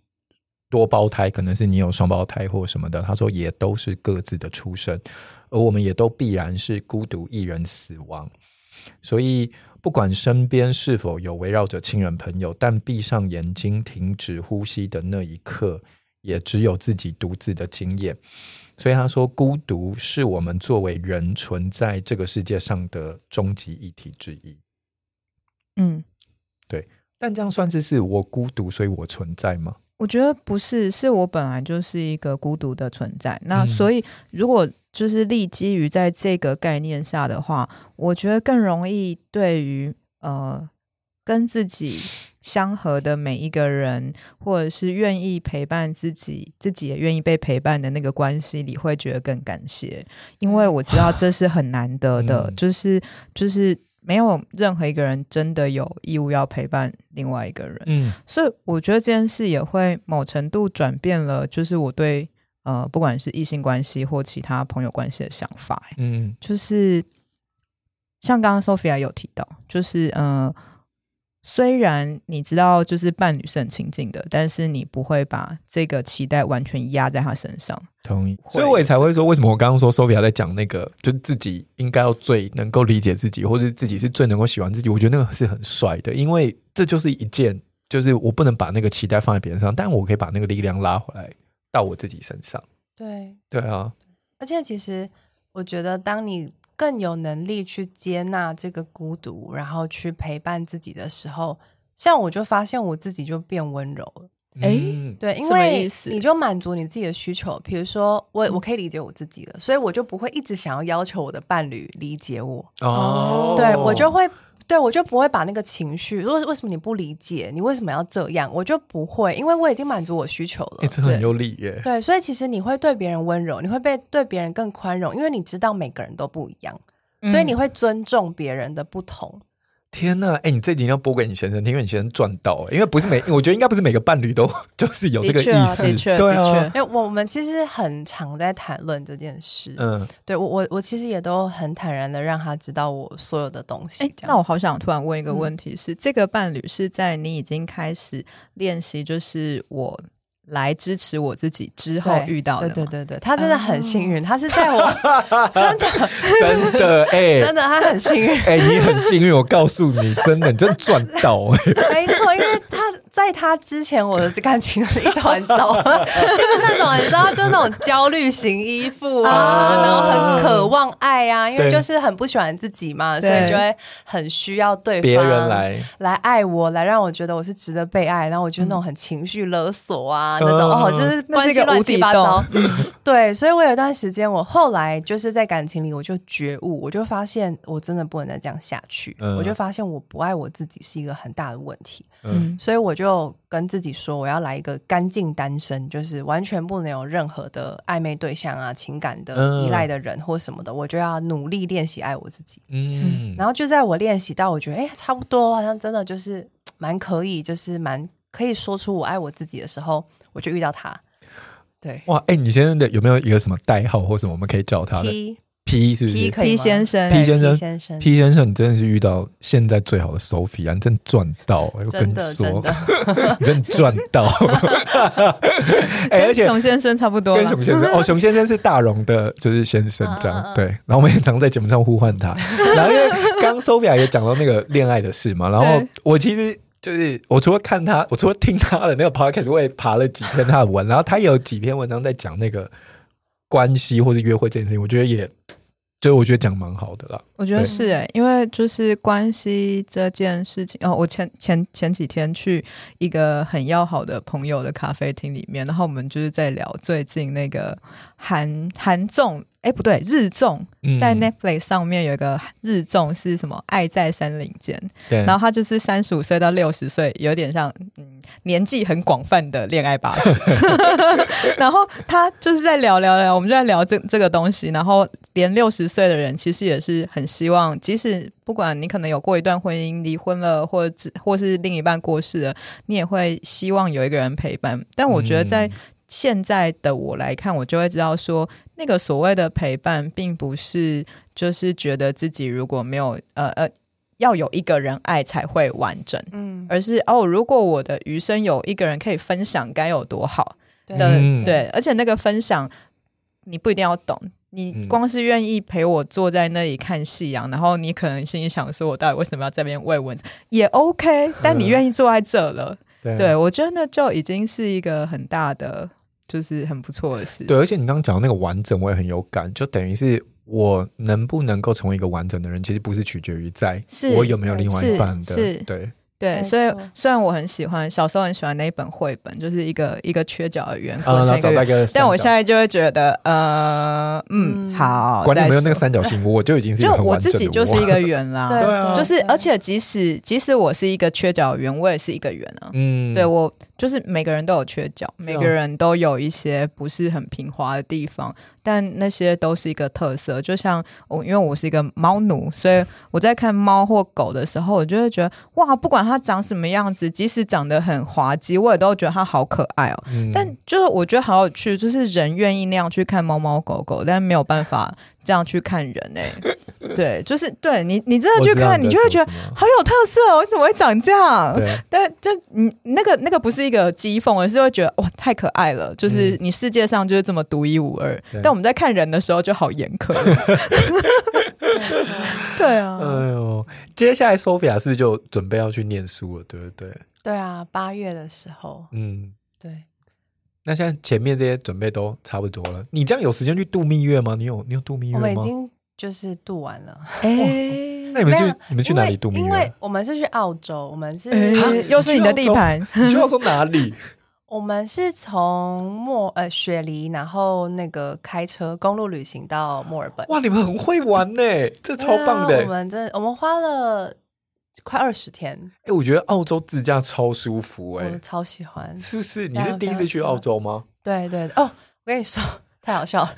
多胞胎，可能是你有双胞胎或什么的，他说也都是各自的出生，而我们也都必然是孤独一人死亡。所以不管身边是否有围绕着亲人朋友，但闭上眼睛停止呼吸的那一刻，也只有自己独自的经验。所以他说孤独是我们作为人存在这个世界上的终极议题之一。嗯，对。但这样算是是我孤独所以我存在吗？我觉得不是，是我本来就是一个孤独的存在。那所以如果就是立基于在这个概念下的话，我觉得更容易对于呃跟自己相合的每一个人，或者是愿意陪伴自己，自己也愿意被陪伴的那个关系里，会觉得更感谢。因为我知道这是很难得的，嗯、就是就是没有任何一个人真的有义务要陪伴另外一个人，嗯，所以我觉得这件事也会某程度转变了，就是我对呃，不管是异性关系或其他朋友关系的想法，嗯，就是像刚刚 Sophia 有提到，就是呃，虽然你知道就是伴侣是很亲近的，但是你不会把这个期待完全压在他身上。同意，所以我也才会说为什么我刚刚说 Sophia 在讲那个就是自己应该要最能够理解自己，或者自己是最能够喜欢自己，我觉得那个是很帅的。因为这就是一件就是我不能把那个期待放在别人上，但我可以把那个力量拉回来到我自己身上。对，对啊。而且其实我觉得当你更有能力去接纳这个孤独，然后去陪伴自己的时候，像我就发现我自己就变温柔了。哎、嗯，对，因为你就满足你自己的需求，比如说我我可以理解我自己了，所以我就不会一直想要要求我的伴侣理解我。哦，对，我就会，对，我就不会把那个情绪，如果为什么你不理解，你为什么要这样，我就不会，因为我已经满足我需求了。欸，这很有理耶。对，所以其实你会对别人温柔，你会被对别人更宽容，因为你知道每个人都不一样，所以你会尊重别人的不同。嗯，天哪！哎，你这集要播给你先生听，因为你先生赚到。因为不是每，我觉得应该不是每个伴侣都就是有这个意思。的确啊，的确，对啊。因为我们其实很常在谈论这件事。嗯，对，我我我其实也都很坦然的让他知道我所有的东西。那我好想突然问一个问题是，嗯，这个伴侣是在你已经开始练习，就是我来支持我自己之后遇到的。对对对对，他真的很幸运，嗯，他是在我真的真的哎，欸，真的他很幸运哎，欸，你很幸运，我告诉你，真的你真的赚到哎，欸，没错，因为他在他之前我的感情是一团糟，就是那种你知道，就是那种焦虑型依附啊，啊然后很渴望爱啊，因为就是很不喜欢自己嘛，所以就会很需要对方别人来来爱我，来让我觉得我是值得被爱，然后我觉得那种很情绪勒索啊。嗯，那种哦，就是关系乱七八糟。对，所以我有一段时间，我后来就是在感情里，我就觉悟，我就发现我真的不能再这样下去。嗯，我就发现我不爱我自己是一个很大的问题。嗯，所以我就跟自己说，我要来一个干净单身，就是完全不能有任何的暧昧对象啊、情感的依赖的人或什么的，我就要努力练习爱我自己。嗯，然后就在我练习到我觉得哎，欸，差不多，好像真的就是蛮可以，就是蛮可以说出我爱我自己的时候。我就遇到他，对，哇，哎，欸，你先生的有没有一个什么代号或什么我们可以叫他的 P P 是不是 P, P 先生 P 先生 P 先生 P 先生，你真的是遇到现在最好的 Sophia， 你真的赚到，欸，我跟你说，你真的赚到，欸，跟熊先生差不多，跟熊先生哦，熊先生是大荣的，就是先生这样，对，然后我们也常在节目上呼唤他，然后因为刚 Sophia 也讲到那个恋爱的事嘛，然后我其实。就是我除了看他，我除了听他的那个 podcast， 我也爬了几篇他的文，然后他也有几篇文章在讲那个关系或是约会这件事情，我觉得也所以我觉得讲蛮好的啦。我觉得是耶、欸、因为就是关系这件事情、哦、我前前前几天去一个很要好的朋友的咖啡厅里面，然后我们就是在聊最近那个韩韩综哎、欸，不对，日综在 Netflix 上面有一个日综是什么爱在山林间，然后他就是三十五岁到六十岁，有点像、嗯、年纪很广泛的恋爱巴士然后他就是在聊聊聊我们就在聊 这, 这个东西，然后连六十岁的人其实也是很希望，即使不管你可能有过一段婚姻离婚了，或者或是另一半过世了，你也会希望有一个人陪伴。但我觉得在、嗯现在的我来看，我就会知道说那个所谓的陪伴并不是就是觉得自己如果没有呃呃要有一个人爱才会完整、嗯、而是哦如果我的余生有一个人可以分享该有多好。 对,、嗯、对，而且那个分享你不一定要懂，你光是愿意陪我坐在那里看夕阳、嗯、然后你可能心里想说我到底为什么要在那边喂蚊子也 OK， 但你愿意坐在这了对，我觉得那就已经是一个很大的就是很不错的事。对，而且你刚刚讲那个完整我也很有感，就等于是我能不能够成为一个完整的人其实不是取决于在我有没有另外一半的。对对，所以虽然我很喜欢小时候很喜欢那一本绘本，就是一个一个缺角的圆和成一个圆、嗯、但我现在就会觉得呃嗯好，管你有没有那个三角形我就已经是一个很完整的我，就我自己就是一个圆啦对啊，就是而且即使即使我是一个缺角圆我也是一个圆啊，嗯，对，我就是每个人都有缺角，每个人都有一些不是很平滑的地方，但那些都是一个特色。就像、哦、因为我是一个猫奴，所以我在看猫或狗的时候我就会觉得哇不管它长什么样子，即使长得很滑稽我也都觉得它好可爱哦、嗯、但就是我觉得好有趣，就是人愿意那样去看猫猫狗狗，但没有办法这样去看人哎、欸，对，就是对你，你真的去看，你就会觉得好有特色哦，我怎么会长这样？但就你那个那个不是一个讥讽，而是会觉得哇太可爱了，就是你世界上就是这么独一无二、嗯。但我们在看人的时候就好严苛。对啊，哎呦，接下来 Sophia 是不是就准备要去念书了？对不对？对啊，八月的时候，嗯，对。那现在前面这些准备都差不多了，你这样有时间去度蜜月吗？你有你有度蜜月吗？我们已经就是度完了。哎、欸，那你们去你们去哪里度蜜月？因为我们是去澳洲，我们是、欸、又是你的地盘。你去澳洲哪里？我们是从墨呃雪梨，然后那个开车公路旅行到墨尔本。哇，你们很会玩呢、欸，这超棒的、欸啊。我们真的我们花了快二十天、欸、我觉得澳洲自驾超舒服、欸、我超喜欢，是不是？你是第一次去澳洲吗？对对哦，我跟你说太好笑了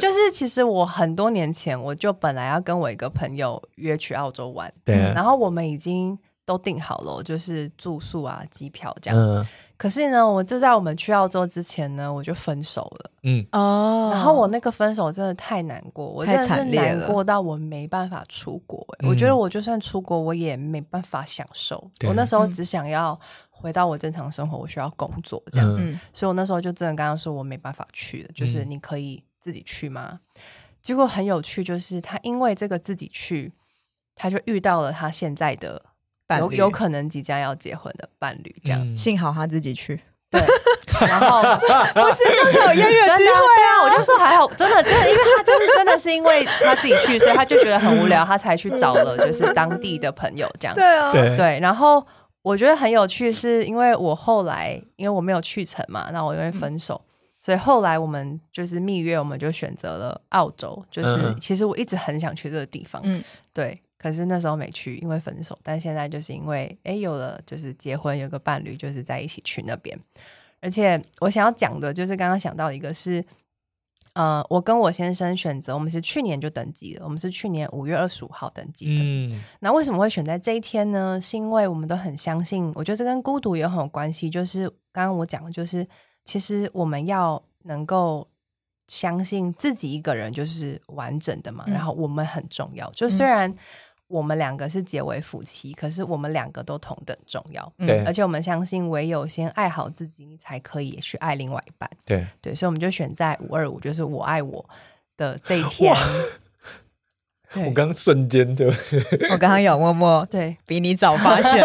就是其实我很多年前我就本来要跟我一个朋友约去澳洲玩，对、啊嗯，然后我们已经都订好了，就是住宿啊机票这样、嗯、可是呢我就在我们去澳洲之前呢我就分手了，嗯哦，然后我那个分手真的太难过，我真的是难过到我没办法出国、欸嗯、我觉得我就算出国我也没办法享受，我那时候只想要回到我正常生活，我需要工作这样、嗯、所以我那时候就真的刚刚说我没办法去了，就是你可以自己去吗、嗯、结果很有趣，就是他因为这个自己去他就遇到了他现在的有, 有可能即将要结婚的伴侣这样、嗯、幸好他自己去对然后不是就是有音乐机会啊，我就说还好真的真的，因为他就是真的是因为他自己去所以他就觉得很无聊他才去找了就是当地的朋友这样对啊对，然后我觉得很有趣是因为我后来因为我没有去成嘛，那我因为分手、嗯、所以后来我们就是蜜月我们就选择了澳洲，就是、嗯、其实我一直很想去这个地方、嗯、对，可是那时候没去因为分手，但现在就是因为哎有了就是结婚有个伴侣就是在一起去那边，而且我想要讲的就是刚刚想到一个是呃，我跟我先生选择我们是去年就登记了，我们是去年五月二十五号登记的、嗯、那为什么会选在这一天呢？是因为我们都很相信，我觉得这跟孤独也很有关系，就是刚刚我讲的就是其实我们要能够相信自己一个人就是完整的嘛、嗯、然后我们很重要，就虽然、嗯我们两个是结为夫妻，可是我们两个都同等重要、嗯、而且我们相信唯有先爱好自己你才可以去爱另外一半， 对, 对，所以我们就选在五二五就是我爱我的这一天。我刚刚瞬间就我刚刚有默默对比你早发现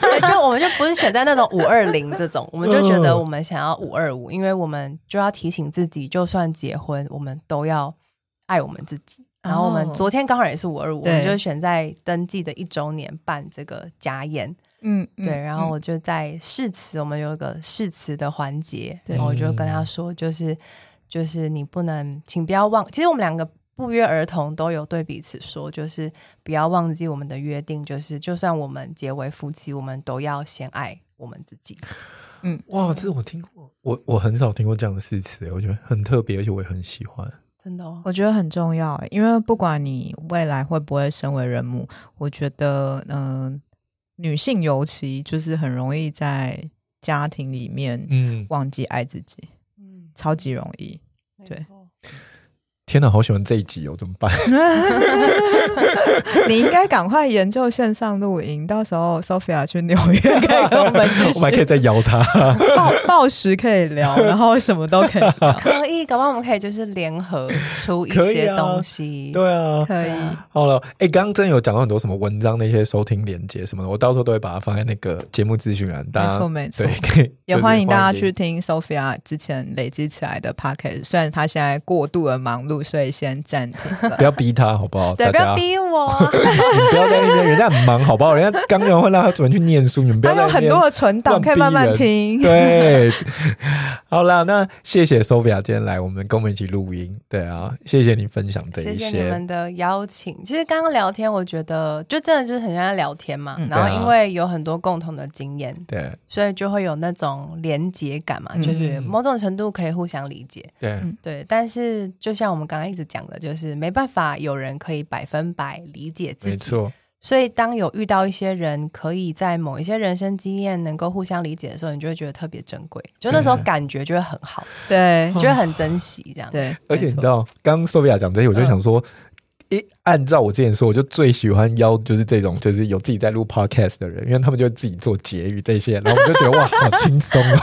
对，就我们就不是选在那种五二零这种，我们就觉得我们想要五二五，因为我们就要提醒自己就算结婚我们都要爱我们自己，然后我们昨天刚好也是五二五，我们就选在登记的一周年办这个家宴。嗯，对，然后我就在誓词、嗯、我们有一个誓词的环节，然后我就跟他说就是就是你不能请不要忘，其实我们两个不约而同都有对彼此说，就是不要忘记我们的约定，就是就算我们结为夫妻，我们都要先爱我们自己。嗯，哇，这我听过，我我很少听过这样的誓词，我觉得很特别，而且我也很喜欢。真的哦，我觉得很重要，因为不管你未来会不会身为人母，我觉得嗯、呃女性尤其就是很容易在家庭里面忘记爱自己、嗯、超级容易、嗯、对。天哪，好喜欢这一集哦，怎么办？你应该赶快研究线上露营，到时候 Sophia 去纽约可以跟我们继续我们还可以再邀她报时可以聊，然后什么都可以聊可以，搞不好我们可以就是联合出一些东西。对啊，可以。好了，哎、欸，刚刚真的有讲到很多什么文章那些收听连结什么的，我到时候都会把它放在那个节目资讯栏。没错没错，也欢迎大家去听 Sophia 之前累积起来的 podcast， 虽然她现在过度的忙碌，所以先暂停了，不要逼他好不好？对，不要逼我你不要在那边，人家很忙好不好？人家刚刚会让他准备去念书，你们不要在那边。还有很多的存档可以慢慢听。对，好啦，那谢谢 Sophia 今天来我们跟我们一起录音。对啊，谢谢你分享这一些，谢谢你们的邀请。其实刚刚聊天我觉得就真的就是很像聊天嘛、嗯、然后因为有很多共同的经验，对，所以就会有那种连结感嘛、嗯、就是某种程度可以互相理解。对、嗯、对，但是就像我们刚刚一直讲的，就是没办法有人可以百分百理解自己，没错。所以当有遇到一些人可以在某一些人生经验能够互相理解的时候，你就会觉得特别珍贵，就那时候感觉就会很好，对，就会很珍惜这样。对，而且你知道刚刚 Sophia 讲这些，我就想说、嗯、一按照我之前说，我就最喜欢邀就是这种就是有自己在录 podcast 的人，因为他们就自己做结语这些，然后我们就觉得哇好轻松哦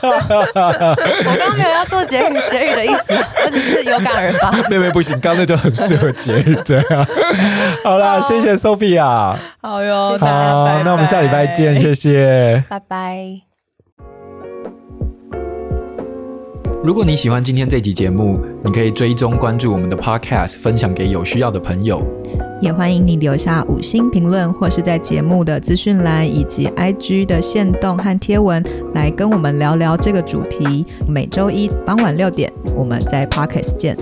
我刚刚没有要做结语结语的意思，我只是有感而发。妹妹不行，刚刚那就很适合结语这样好啦、哦、谢谢 Sophia。 好哟，谢谢大家，好，拜拜，那我们下礼拜见，谢谢，拜拜。如果你喜欢今天这集节目，你可以追踪关注我们的 podcast， 分享给有需要的朋友，也欢迎你留下五星评论，或是在节目的资讯栏以及 I G 的限动和贴文来跟我们聊聊这个主题。每周一傍晚六点我们在 podcast 见。